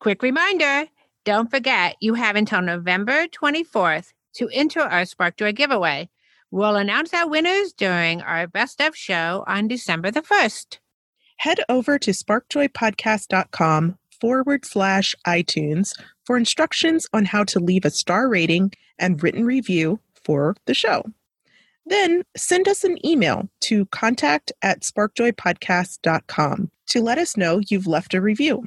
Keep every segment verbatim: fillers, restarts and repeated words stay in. Quick reminder, don't forget you have until November twenty-fourth to enter our SparkJoy giveaway. We'll announce our winners during our Best Of show on December the first. Head over to sparkjoypodcast.com forward slash iTunes for instructions on how to leave a star rating and written review for the show. Then send us an email to contact at sparkjoypodcast.com to let us know you've left a review.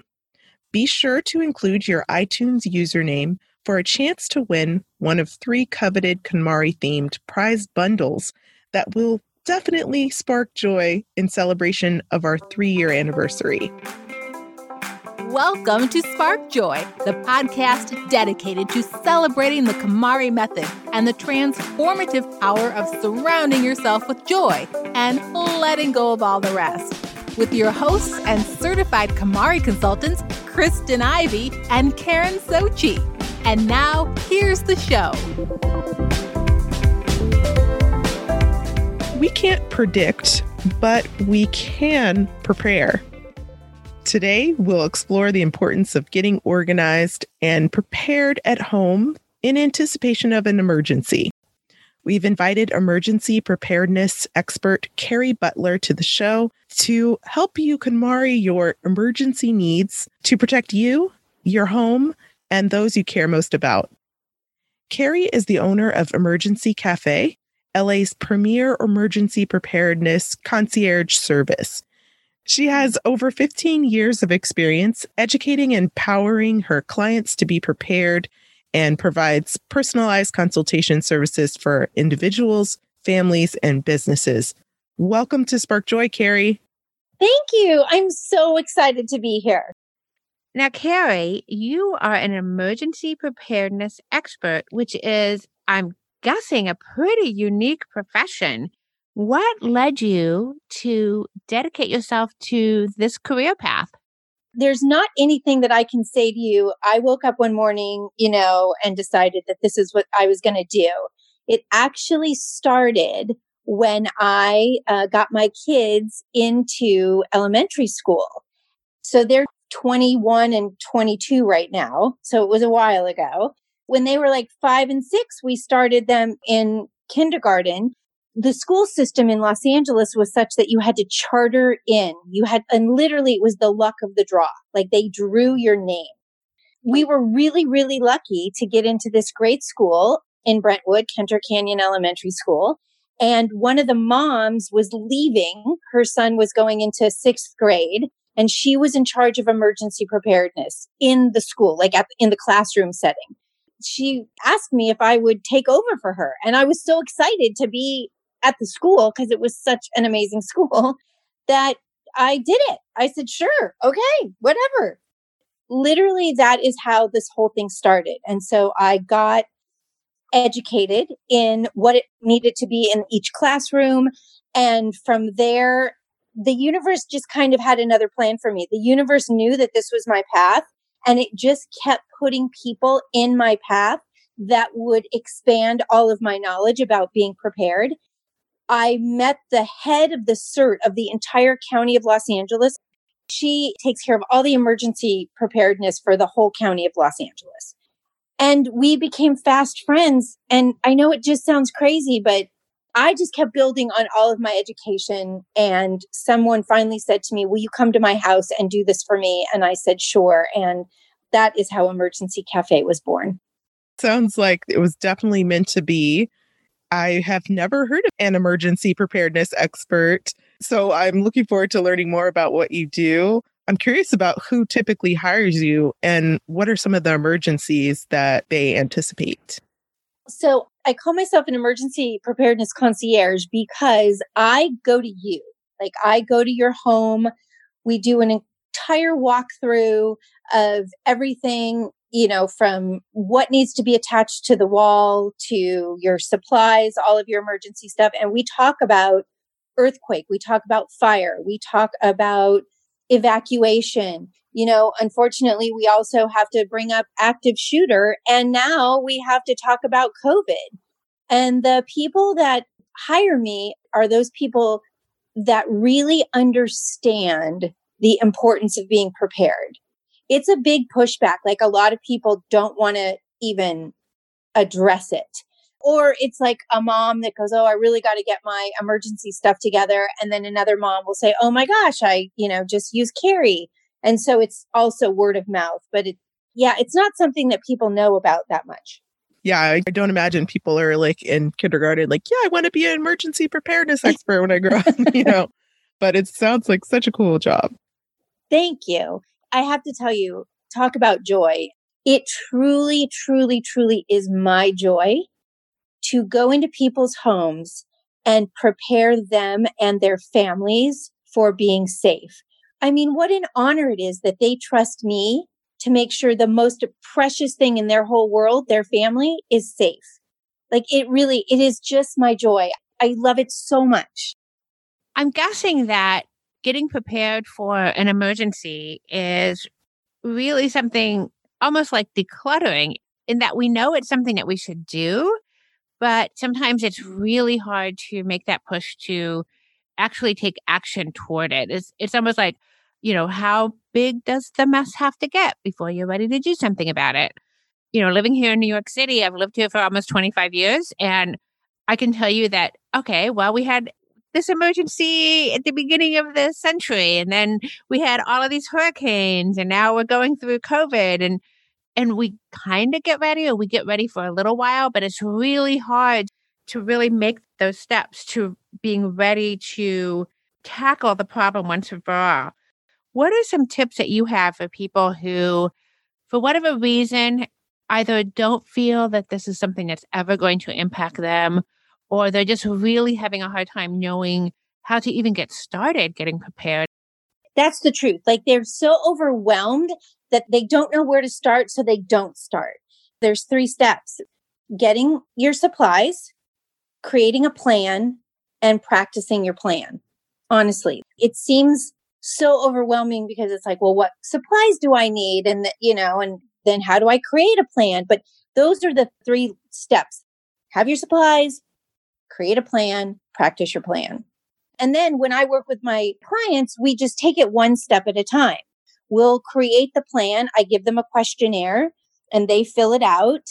Be sure to include your iTunes username for a chance to win one of three coveted KonMari-themed prize bundles that will definitely spark joy in celebration of our three-year anniversary. Welcome to SparkJoy, the podcast dedicated to celebrating the KonMari method and the transformative power of surrounding yourself with joy and letting go of all the rest. With your hosts and certified KonMari consultants, Kristen Ivey and Karen Sochi. And now, here's the show. We can't predict, but we can prepare. Today, we'll explore the importance of getting organized and prepared at home in anticipation of an emergency. We've invited emergency preparedness expert Carrie Butler to the show to help you KonMari your emergency needs to protect you, your home, and those you care most about. Carrie is the owner of Emergency Cafe, L A's premier emergency preparedness concierge service. She has over fifteen years of experience educating and empowering her clients to be prepared and provides personalized consultation services for individuals, families, and businesses. Welcome to SparkJoy, Carrie. Thank you. I'm so excited to be here. Now, Carrie, you are an emergency preparedness expert, which is, I'm guessing, a pretty unique profession. What led you to dedicate yourself to this career path? There's not anything that I can say to you. I woke up one morning, you know, and decided that this is what I was going to do. It actually started when I uh, got my kids into elementary school. So they're twenty-one and twenty-two right now. So it was a while ago. When they were like five and six, we started them in kindergarten. The school system in Los Angeles was such that you had to charter in. You had, and literally it was the luck of the draw. Like they drew your name. We were really, really lucky to get into this great school in Brentwood, Kenter Canyon Elementary School. And one of the moms was leaving. Her son was going into sixth grade and she was in charge of emergency preparedness in the school, like at, in the classroom setting. She asked me if I would take over for her. And I was so excited to be at the school because it was such an amazing school that I did it. I said, sure, okay, whatever. Literally, that is how this whole thing started. And so I got educated in what it needed to be in each classroom. And from there, the universe just kind of had another plan for me. The universe knew that this was my path, and it just kept putting people in my path that would expand all of my knowledge about being prepared. I met the head of the CERT of the entire county of Los Angeles. She takes care of all the emergency preparedness for the whole county of Los Angeles. And we became fast friends. And I know it just sounds crazy, but I just kept building on all of my education. And someone finally said to me, will you come to my house and do this for me? And I said, sure. And that is how Emergency Cafe was born. Sounds like it was definitely meant to be. I have never heard of an emergency preparedness expert, so I'm looking forward to learning more about what you do. I'm curious about who typically hires you and what are some of the emergencies that they anticipate? So I call myself an emergency preparedness concierge because I go to you. Like I go to your home. We do an entire walkthrough of everything, you know, from what needs to be attached to the wall to your supplies, all of your emergency stuff. And we talk about earthquake. We talk about fire. We talk about evacuation. You know, unfortunately, we also have to bring up active shooter. And now we have to talk about COVID. And the people that hire me are those people that really understand the importance of being prepared. it's a big pushback. Like, a lot of people don't want to even address it. Or it's like a mom that goes, oh, I really got to get my emergency stuff together. And then another mom will say, oh my gosh, I, you know, just use Carrie. And so it's also word of mouth. But it, yeah, it's not something that people know about that much. Yeah, I, I don't imagine people are like in kindergarten, like, yeah, I want to be an emergency preparedness expert when I grow up, you know. But it sounds like such a cool job. Thank you. I have to tell you, talk about joy. It truly, truly, truly is my joy to go into people's homes and prepare them and their families for being safe. I mean, what an honor it is that they trust me to make sure the most precious thing in their whole world, their family, is safe. Like, it really, it is just my joy. I love it so much. I'm guessing that getting prepared for an emergency is really something almost like decluttering, in that we know it's something that we should do, but sometimes it's really hard to make that push to actually take action toward it. It's it's almost like, you know, how big does the mess have to get before you're ready to do something about it? You know, living here in New York City, I've lived here for almost twenty-five years. And I can tell you that, okay, well, we had this emergency at the beginning of the century, and then we had all of these hurricanes, and now we're going through COVID, and and we kind of get ready, or we get ready for a little while, but it's really hard to really make those steps to being ready to tackle the problem once and for all. What are some tips that you have for people who, for whatever reason, either don't feel that this is something that's ever going to impact them, or they're just really having a hard time knowing how to even get started getting prepared? That's the truth. Like, they're so overwhelmed that they don't know where to start, so they don't start. There's three steps: getting your supplies, creating a plan, and practicing your plan. Honestly, it seems so overwhelming because it's like, well, what supplies do I need? And, the, you know, and then how do I create a plan? But those are the three steps. Have your supplies, create a plan, practice your plan. And then when I work with my clients, we just take it one step at a time. We'll create the plan. I give them a questionnaire and they fill it out.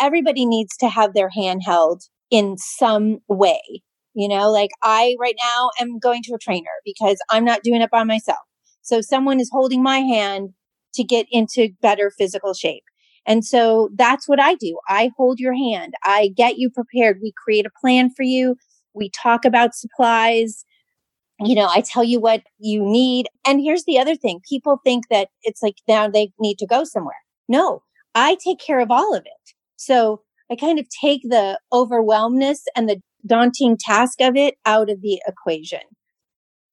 Everybody needs to have their hand held in some way. You know, like, I right now am going to a trainer because I'm not doing it by myself. So someone is holding my hand to get into better physical shape. And so that's what I do. I hold your hand. I get you prepared. We create a plan for you. We talk about supplies. You know, I tell you what you need. And here's the other thing. People think that it's like now they need to go somewhere. No, I take care of all of it. So I kind of take the overwhelmness and the daunting task of it out of the equation.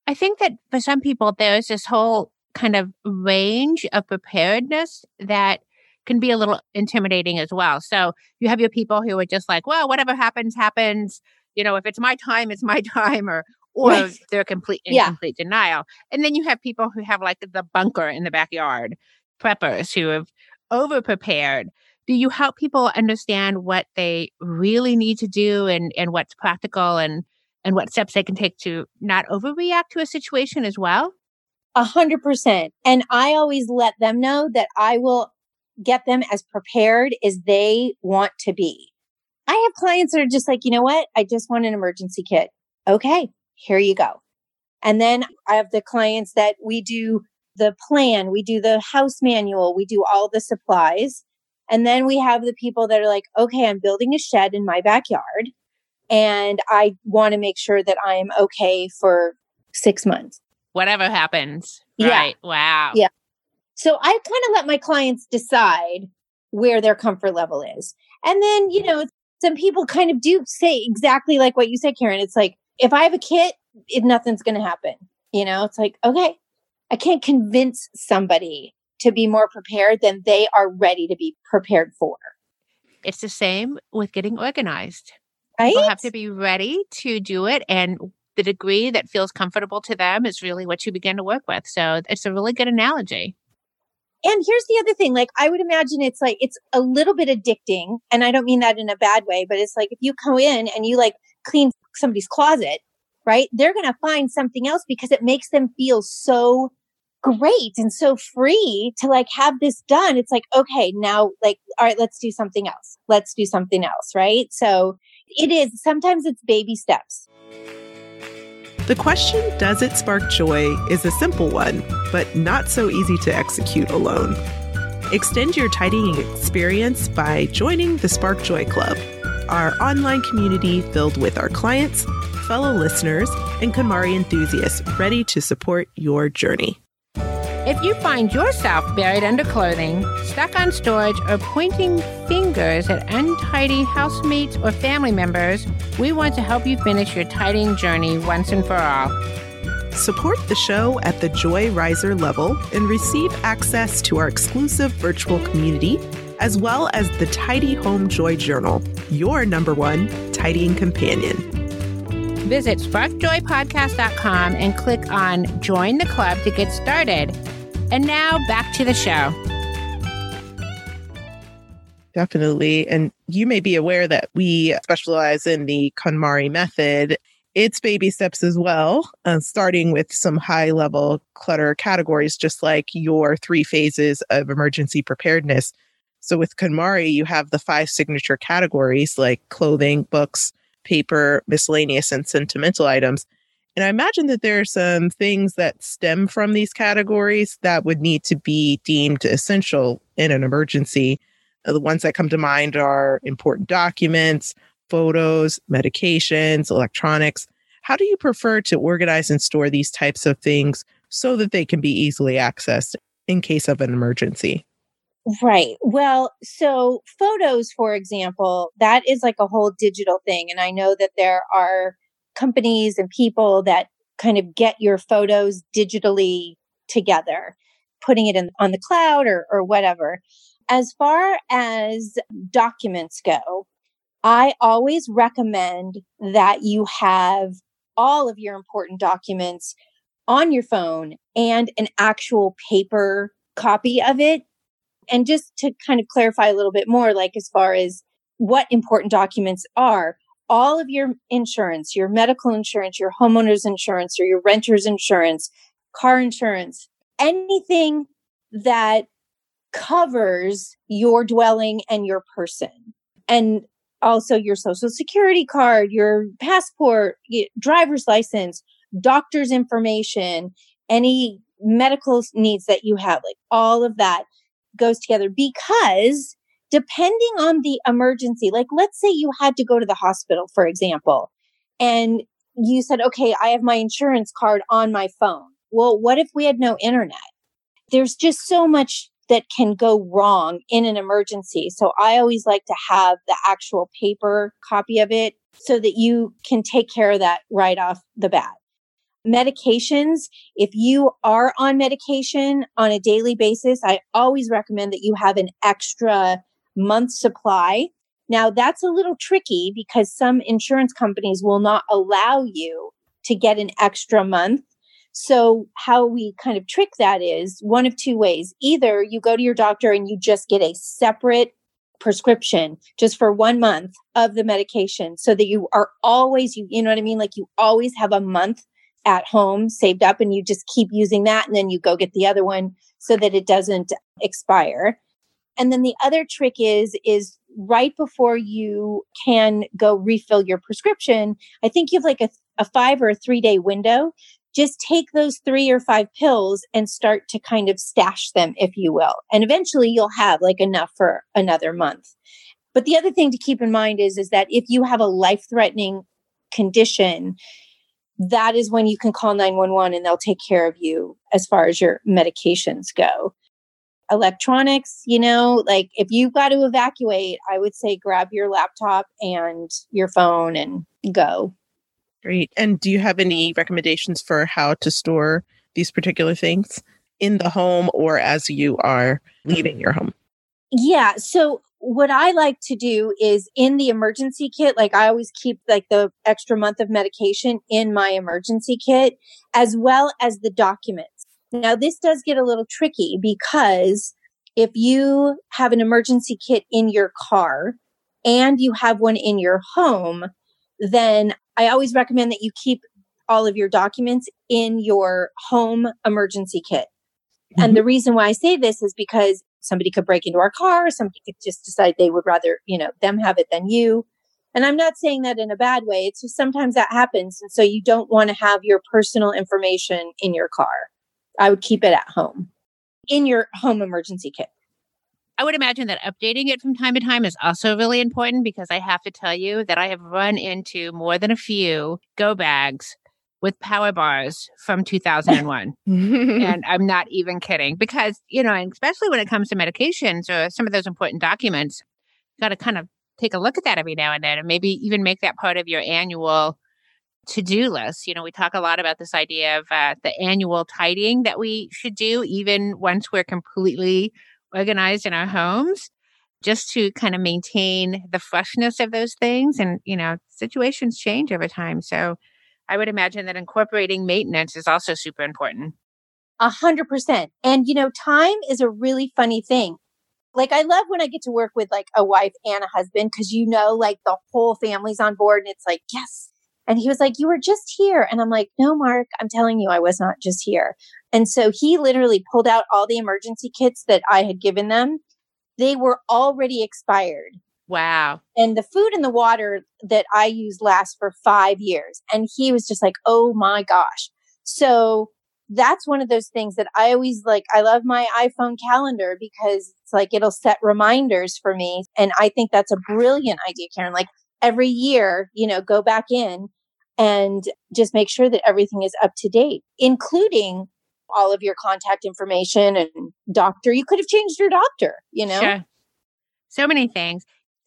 I think that for some people, there's this whole kind of range of preparedness that can be a little intimidating as well. So you have your people who are just like, well, whatever happens, happens. You know, if it's my time, it's my time, or or right. they're complete in yeah. complete denial. And then you have people who have like the bunker in the backyard, preppers who have over-prepared. Do you help people understand what they really need to do, and, and what's practical, and, and what steps they can take to not overreact to a situation as well? A hundred percent. And I always let them know that I will get them as prepared as they want to be. I have clients that are just like, you know what? I just want an emergency kit. Okay, here you go. And then I have the clients that we do the plan, we do the house manual, we do all the supplies. And then we have the people that are like, okay, I'm building a shed in my backyard and I want to make sure that I am okay for six months. Whatever happens. Right. Yeah. Wow. Yeah. So I kind of let my clients decide where their comfort level is. And then, you know, some people kind of do say exactly like what you said, Karen. It's like, if I have a kit, if nothing's going to happen, you know, it's like, okay, I can't convince somebody to be more prepared than they are ready to be prepared for. It's the same with getting organized. Right? People have to be ready to do it. And the degree that feels comfortable to them is really what you begin to work with. So it's a really good analogy. And here's the other thing. Like, I would imagine it's like, it's a little bit addicting. And I don't mean that in a bad way, but it's like, if you go in and you like clean somebody's closet, right? They're going to find something else because it makes them feel so great and so free to like have this done. It's like, okay, now like, all right, let's do something else. Let's do something else, right? So it is, sometimes it's baby steps. The question, does it spark joy, is a simple one, but not so easy to execute alone. Extend your tidying experience by joining the SparkJoy Club, our online community filled with our clients, fellow listeners, and KonMari enthusiasts ready to support your journey. If you find yourself buried under clothing, stuck on storage, or pointing fingers at untidy housemates or family members, we want to help you finish your tidying journey once and for all. Support the show at the Joy Riser level and receive access to our exclusive virtual community, as well as the Tidy Home Joy Journal, your number one tidying companion. Visit spark joy podcast dot com and click on Join the Club to get started. And now back to the show. Definitely. And you may be aware that we specialize in the KonMari method. It's baby steps as well, uh, starting with some high-level clutter categories, just like your three phases of emergency preparedness. So with KonMari, you have the five signature categories like clothing, books, paper, miscellaneous, and sentimental items. And I imagine that there are some things that stem from these categories that would need to be deemed essential in an emergency. The ones that come to mind are important documents, photos, medications, electronics. How do you prefer to organize and store these types of things so that they can be easily accessed in case of an emergency? Right. Well, so photos, for example, that is like a whole digital thing. And I know that there are companies and people that kind of get your photos digitally together, putting it in on the cloud or, or whatever. As far as documents go, I always recommend that you have all of your important documents on your phone and an actual paper copy of it. And just to kind of clarify a little bit more, like as far as what important documents are, all of your insurance, your medical insurance, your homeowner's insurance, or your renter's insurance, car insurance, anything that covers your dwelling and your person. And also your social security card, your passport, your driver's license, doctor's information, any medical needs that you have, like all of that goes together, because depending on the emergency, like let's say you had to go to the hospital, for example, and you said, okay, I have my insurance card on my phone. Well, what if we had no internet? There's just so much that can go wrong in an emergency. So I always like to have the actual paper copy of it so that you can take care of that right off the bat. Medications, if you are on medication on a daily basis, I always recommend that you have an extra month supply. Now, that's a little tricky because some insurance companies will not allow you to get an extra month. So how we kind of trick that is one of two ways. Either you go to your doctor and you just get a separate prescription just for one month of the medication so that you are always, you, you know what I mean? Like you always have a month at home saved up and you just keep using that. And then you go get the other one so that it doesn't expire. And then the other trick is, is right before you can go refill your prescription, I think you have like a, a five or a three day window. Just take those three or five pills and start to kind of stash them, if you will. And eventually you'll have like enough for another month. But the other thing to keep in mind is, is that if you have a life-threatening condition, that is when you can call nine one one and they'll take care of you as far as your medications go. Electronics, you know, like if you've got to evacuate, I would say grab your laptop and your phone and go. Great. And do you have any recommendations for how to store these particular things in the home or as you are leaving your home? Yeah. So what I like to do is in the emergency kit, like I always keep like the extra month of medication in my emergency kit, as well as the documents. Now, this does get a little tricky because if you have an emergency kit in your car and you have one in your home, then I always recommend that you keep all of your documents in your home emergency kit. Mm-hmm. And the reason why I say this is because somebody could break into our car. Somebody could just decide they would rather, you know, them have it than you. And I'm not saying that in a bad way. It's just sometimes that happens. And so you don't want to have your personal information in your car. I would keep it at home in your home emergency kit. I would imagine that updating it from time to time is also really important, because I have to tell you that I have run into more than a few go bags with power bars from two thousand one. And I'm not even kidding, because, you know, and especially when it comes to medications or some of those important documents, you got to kind of take a look at that every now and then, and maybe even make that part of your annual to-do list. You know, we talk a lot about this idea of uh, the annual tidying that we should do, even once we're completely organized in our homes, just to kind of maintain the freshness of those things. And, you know, situations change over time. So I would imagine that incorporating maintenance is also super important. A hundred percent. And, you know, time is a really funny thing. Like, I love when I get to work with like a wife and a husband, because, you know, like the whole family's on board and it's like, yes. And he was like, you were just here. And I'm like, no, Mark, I'm telling you, I was not just here. And so he literally pulled out all the emergency kits that I had given them. They were already expired. Wow. And the food and the water that I used last for five years. And he was just like, oh my gosh. So that's one of those things that I always like. I love my iPhone calendar, because it's like, it'll set reminders for me. And I think that's a brilliant idea, Karen. Like, every year, you know, go back in and just make sure that everything is up to date, including all of your contact information and doctor. You could have changed your doctor, you know? Sure. So many things.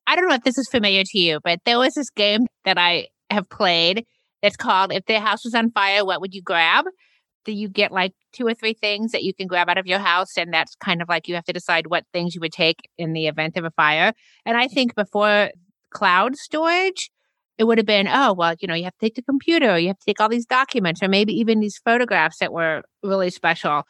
I don't know if this is familiar to you, but there was this game that I have played that's called If the House Was on Fire, What Would You Grab? That you get like two or three things that you can grab out of your house. And that's kind of like, you have to decide what things you would take in the event of a fire. And I think before cloud storage, it would have been, oh, well, you know, you have to take the computer, or you have to take all these documents, or maybe even these photographs that were really special.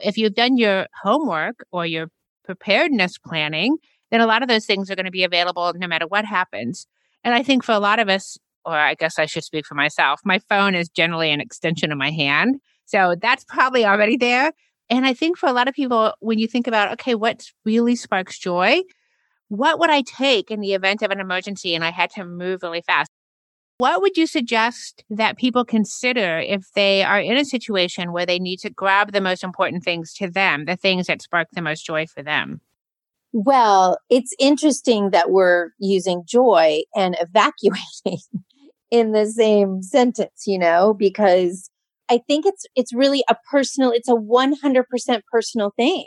If you've done your homework or your preparedness planning, then a lot of those things are going to be available no matter what happens. And I think for a lot of us, or I guess I should speak for myself, my phone is generally an extension of my hand. So that's probably already there. And I think for a lot of people, when you think about, okay, what really sparks joy? What would I take in the event of an emergency and I had to move really fast? What would you suggest that people consider if they are in a situation where they need to grab the most important things to them, the things that spark the most joy for them? Well, it's interesting that we're using joy and evacuating in the same sentence, you know, because I think it's it's really a personal, it's a one hundred percent personal thing.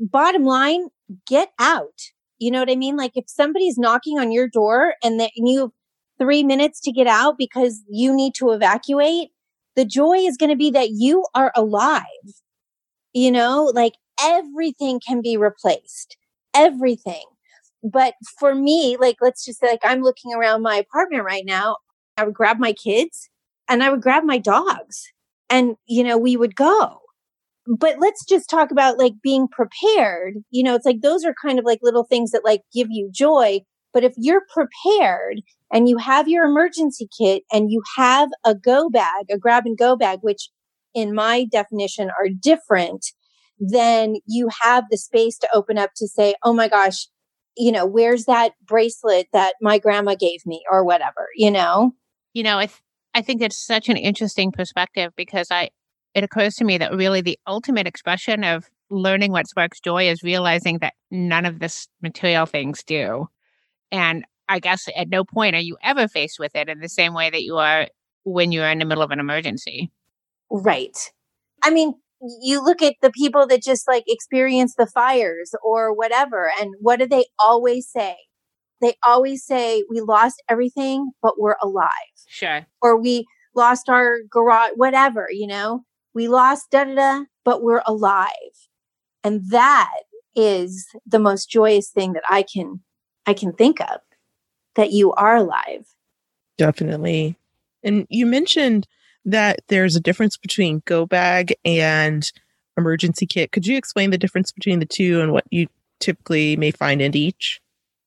Bottom line, get out. You know what I mean? Like, if somebody's knocking on your door and then you have three minutes to get out because you need to evacuate, the joy is going to be that you are alive. You know, like, everything can be replaced, everything. But for me, like, let's just say, like, I'm looking around my apartment right now. I would grab my kids and I would grab my dogs and, you know, we would go. But let's just talk about like being prepared. You know, it's like, those are kind of like little things that like give you joy. But if you're prepared and you have your emergency kit and you have a go bag, a grab and go bag, which in my definition are different, then you have the space to open up to say, oh my gosh, you know, where's that bracelet that my grandma gave me or whatever, you know? You know, I, th- I think that's such an interesting perspective, because I, it occurs to me that really the ultimate expression of learning what sparks joy is realizing that none of this material things do. And I guess at no point are you ever faced with it in the same way that you are when you're in the middle of an emergency. Right. I mean, you look at the people that just like experience the fires or whatever, and what do they always say? They always say, we lost everything, but we're alive. Sure. Or we lost our garage, whatever, you know? We lost da-da-da, but we're alive. And that is the most joyous thing that I can I can think of, that you are alive. Definitely. And you mentioned that there's a difference between go bag and emergency kit. Could you explain the difference between the two and what you typically may find in each?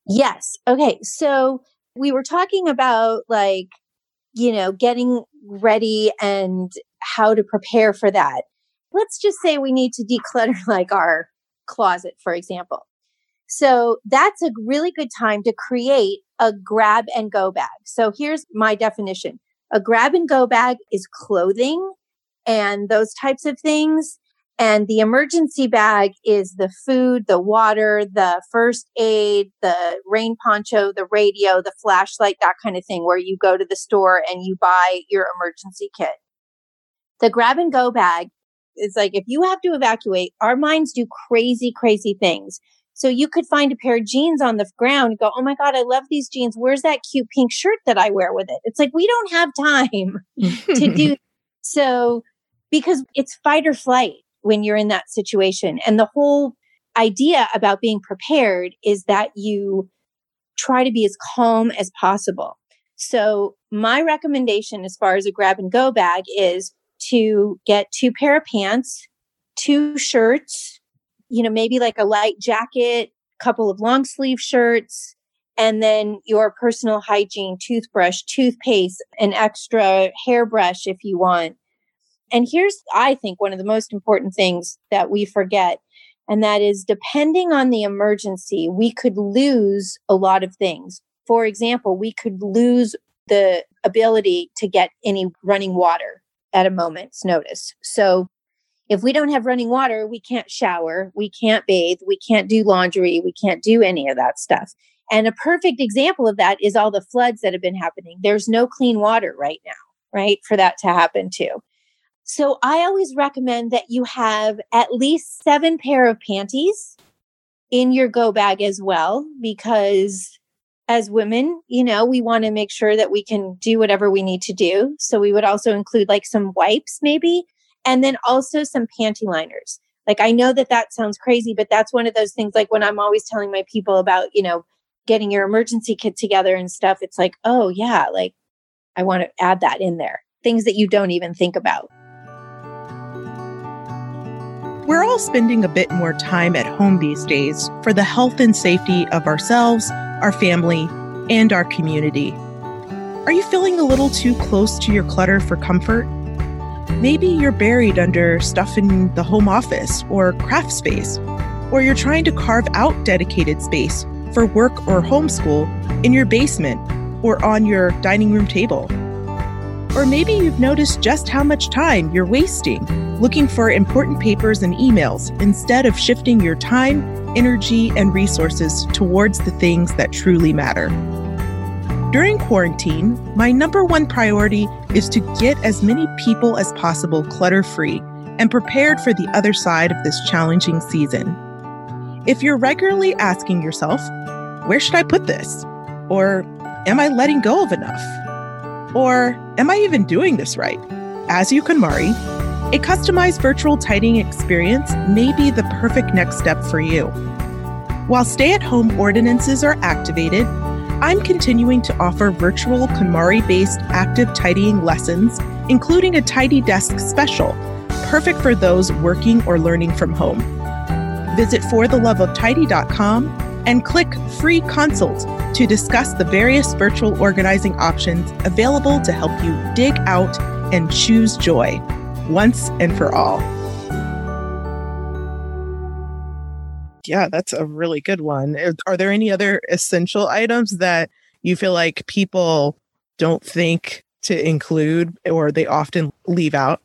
Yes. Okay. So we were talking about like, you know, getting ready and how to prepare for that. let's just say we need to declutter like our closet, for example. So that's a really good time to create a grab and go bag. So here's my definition. A grab and go bag is clothing and those types of things. And the emergency bag is the food, the water, the first aid, the rain poncho, the radio, the flashlight, that kind of thing, where you go to the store and you buy your emergency kit. The grab and go bag is like, if you have to evacuate, our minds do crazy, crazy things. So you could find a pair of jeans on the ground and go, oh my God, I love these jeans. Where's that cute pink shirt that I wear with it? It's like, we don't have time to do so because it's fight or flight when you're in that situation. And the whole idea about being prepared is that you try to be as calm as possible. So my recommendation as far as a grab and go bag is to get two pair of pants, two shirts, you know, maybe like a light jacket, couple of long sleeve shirts, and then your personal hygiene, toothbrush, toothpaste, an extra hairbrush if you want. And here's, I think, one of the most important things that we forget, and that is depending on the emergency, we could lose a lot of things. For example, we could lose the ability to get any running water at a moment's notice. So if we don't have running water, we can't shower, we can't bathe, we can't do laundry, we can't do any of that stuff. And a perfect example of that is all the floods that have been happening. There's no clean water right now, right, for that to happen too. So I always recommend that you have at least seven pair of panties in your go bag as well, because as women, you know, we want to make sure that we can do whatever we need to do. So we would also include like some wipes maybe, and then also some panty liners. Like, I know that that sounds crazy, but that's one of those things, like when I'm always telling my people about, you know, getting your emergency kit together and stuff, it's like, oh yeah, like I want to add that in there. Things that you don't even think about. We're all spending a bit more time at home these days for the health and safety of ourselves, our family, and our community. Are you feeling a little too close to your clutter for comfort? Maybe you're buried under stuff in the home office or craft space, or you're trying to carve out dedicated space for work or homeschool in your basement or on your dining room table. Or maybe you've noticed just how much time you're wasting looking for important papers and emails instead of shifting your time, energy, and resources towards the things that truly matter. During quarantine, my number one priority is to get as many people as possible clutter-free and prepared for the other side of this challenging season. If you're regularly asking yourself, where should I put this? Or am I letting go of enough? Or am I even doing this right? As you KonMari, a customized virtual tidying experience may be the perfect next step for you. While stay-at-home ordinances are activated, I'm continuing to offer virtual KonMari-based active tidying lessons, including a Tidy Desk special, perfect for those working or learning from home. Visit for the love of tidy dot com and click Free Consult to discuss the various virtual organizing options available to help you dig out and choose joy once and for all. Yeah, that's a really good one. Are there any other essential items that you feel like people don't think to include or they often leave out?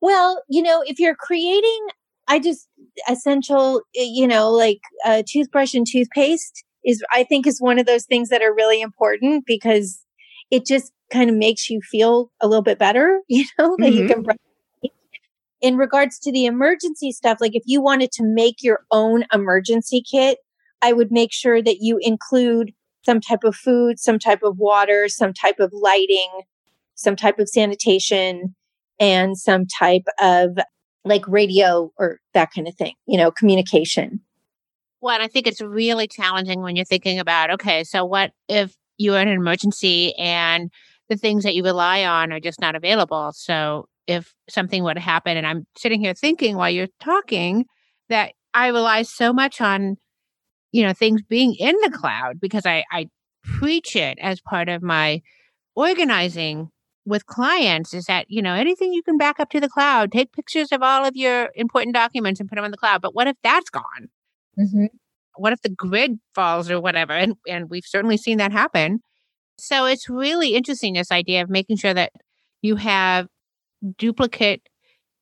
Well, you know, if you're creating, I just essential, you know, like a toothbrush and toothpaste is, I think, is one of those things that are really important because it just kind of makes you feel a little bit better, you know, that mm-hmm. you can brush. In regards to the emergency stuff, like if you wanted to make your own emergency kit, I would make sure that you include some type of food, some type of water, some type of lighting, some type of sanitation, and some type of like radio or that kind of thing, you know, communication. Well, and I think it's really challenging when you're thinking about, okay, so what if you're in an emergency and the things that you rely on are just not available? So if something were to happen, and I'm sitting here thinking while you're talking that I rely so much on, you know, things being in the cloud because I, I preach it as part of my organizing with clients is that, you know, anything you can back up to the cloud, take pictures of all of your important documents and put them on the cloud. But what if that's gone? Mm-hmm. What if the grid falls or whatever? And, and we've certainly seen that happen. So it's really interesting, this idea of making sure that you have duplicate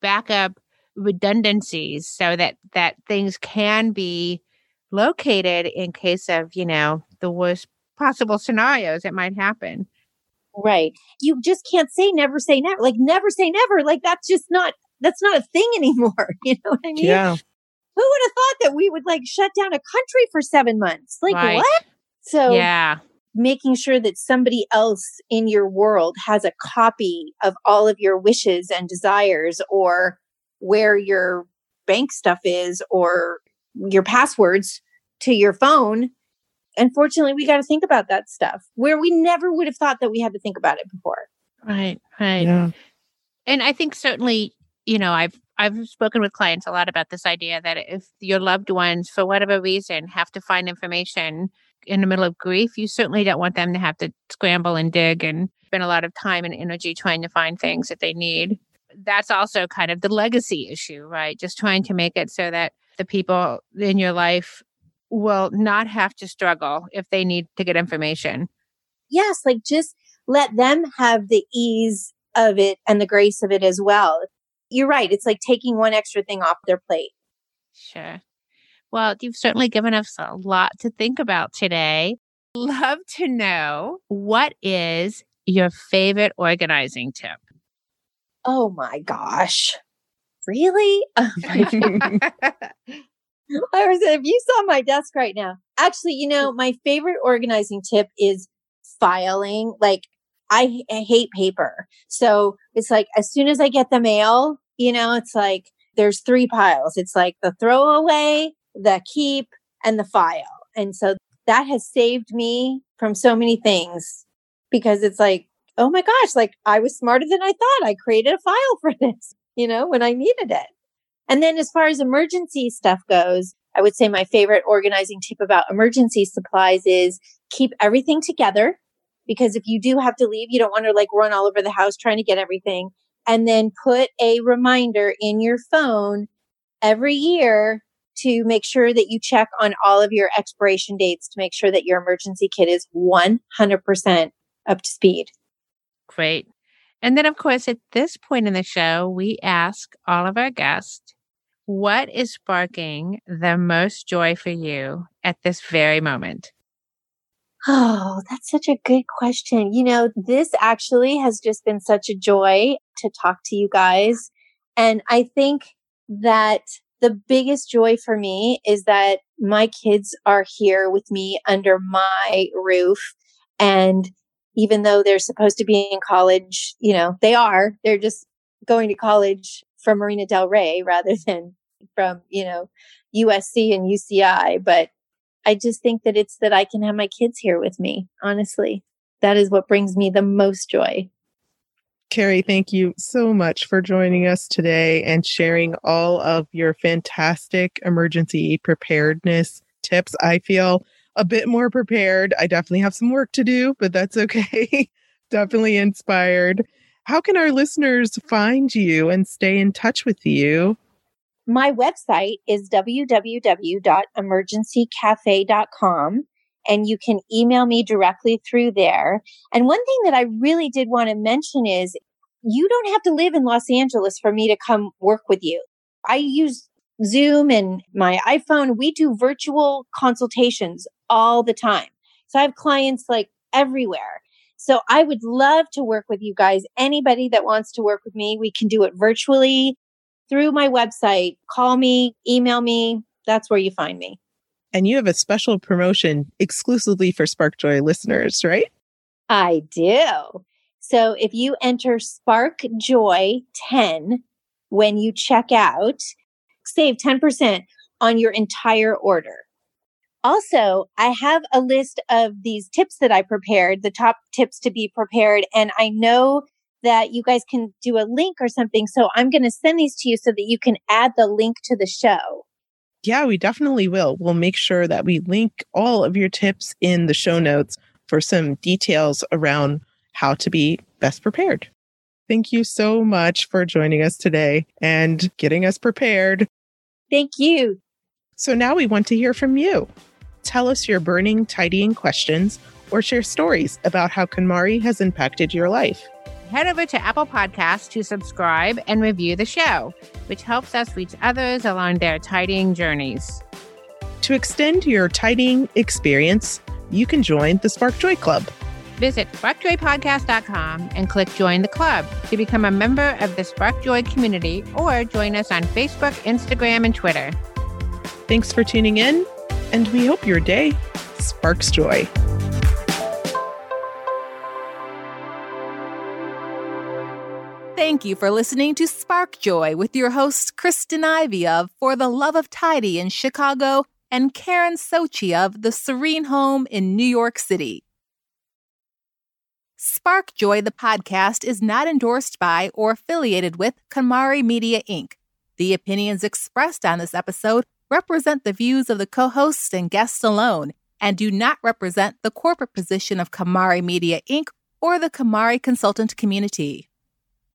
backup redundancies so that, that things can be located in case of, you know, the worst possible scenarios that might happen. Right. You just can't say never say never, like never say never. Like that's just not, that's not a thing anymore. You know what I mean? Yeah. Who would have thought that we would like shut down a country for seven months? Like right. What? So yeah. Making sure that somebody else in your world has a copy of all of your wishes and desires or where your bank stuff is or your passwords to your phone. Unfortunately, we got to think about that stuff where we never would have thought that we had to think about it before. Right, right. Yeah. And I think certainly, you know, I've I've spoken with clients a lot about this idea that if your loved ones, for whatever reason, have to find information in the middle of grief, you certainly don't want them to have to scramble and dig and spend a lot of time and energy trying to find things that they need. That's also kind of the legacy issue, right? Just trying to make it so that the people in your life will not have to struggle if they need to get information. Yes, like just let them have the ease of it and the grace of it as well. You're right. It's like taking one extra thing off their plate. Sure. Well, you've certainly given us a lot to think about today. Love to know, what is your favorite organizing tip? Oh my gosh. Really? Oh my God. I was, if you saw my desk right now, actually, you know, my favorite organizing tip is filing. Like I, I hate paper. So it's like, as soon as I get the mail, you know, it's like, there's three piles. It's like the throwaway, the keep, and the file. And so that has saved me from so many things because it's like, oh my gosh, like I was smarter than I thought. I created a file for this, you know, when I needed it. And then as far as emergency stuff goes, I would say my favorite organizing tip about emergency supplies is keep everything together, because if you do have to leave, you don't want to like run all over the house trying to get everything. And then put a reminder in your phone every year to make sure that you check on all of your expiration dates to make sure that your emergency kit is one hundred percent up to speed. Great. And then, of course, at this point in the show, we ask all of our guests, what is sparking the most joy for you at this very moment? Oh, that's such a good question. You know, this actually has just been such a joy to talk to you guys. And I think that the biggest joy for me is that my kids are here with me under my roof. And even though they're supposed to be in college, you know, they are, they're just going to college from Marina Del Rey rather than from, you know, U S C and U C I. But I just think that it's that I can have my kids here with me. Honestly, that is what brings me the most joy. Carrie, thank you so much for joining us today and sharing all of your fantastic emergency preparedness tips. I feel a bit more prepared. I definitely have some work to do, but that's okay. Definitely inspired. How can our listeners find you and stay in touch with you? My website is w w w dot emergency cafe dot com, and you can email me directly through there. And one thing that I really did want to mention is you don't have to live in Los Angeles for me to come work with you. I use Zoom and my iPhone. We do virtual consultations all the time. So I have clients like everywhere. So I would love to work with you guys. Anybody that wants to work with me, we can do it virtually through my website. Call me, email me. That's where you find me. And you have a special promotion exclusively for SparkJoy listeners, right? I do. So if you enter SparkJoy ten when you check out, save ten percent on your entire order. Also, I have a list of these tips that I prepared, the top tips to be prepared. And I know that you guys can do a link or something. So I'm going to send these to you so that you can add the link to the show. Yeah, we definitely will. We'll make sure that we link all of your tips in the show notes for some details around how to be best prepared. thank you so much for joining us today and getting us prepared. Thank you. So now we want to hear from you. Tell us your burning tidying questions or share stories about how KonMari has impacted your life. Head over to Apple Podcasts to subscribe and review the show, which helps us reach others along their tidying journeys. To extend your tidying experience, you can join the SparkJoy Club. Visit spark joy podcast dot com and click Join the Club to become a member of the SparkJoy community or join us on Facebook, Instagram, and Twitter. Thanks for tuning in, and we hope your day sparks joy. Thank you for listening to Spark Joy with your hosts Kristen Ivey of For the Love of Tidy in Chicago and Karen Sochi of The Serene Home in New York City. Spark Joy, the podcast, is not endorsed by or affiliated with KonMari Media Incorporated. The opinions expressed on this episode represent the views of the co-hosts and guests alone and do not represent the corporate position of KonMari Media Incorporated or the KonMari Consultant Community.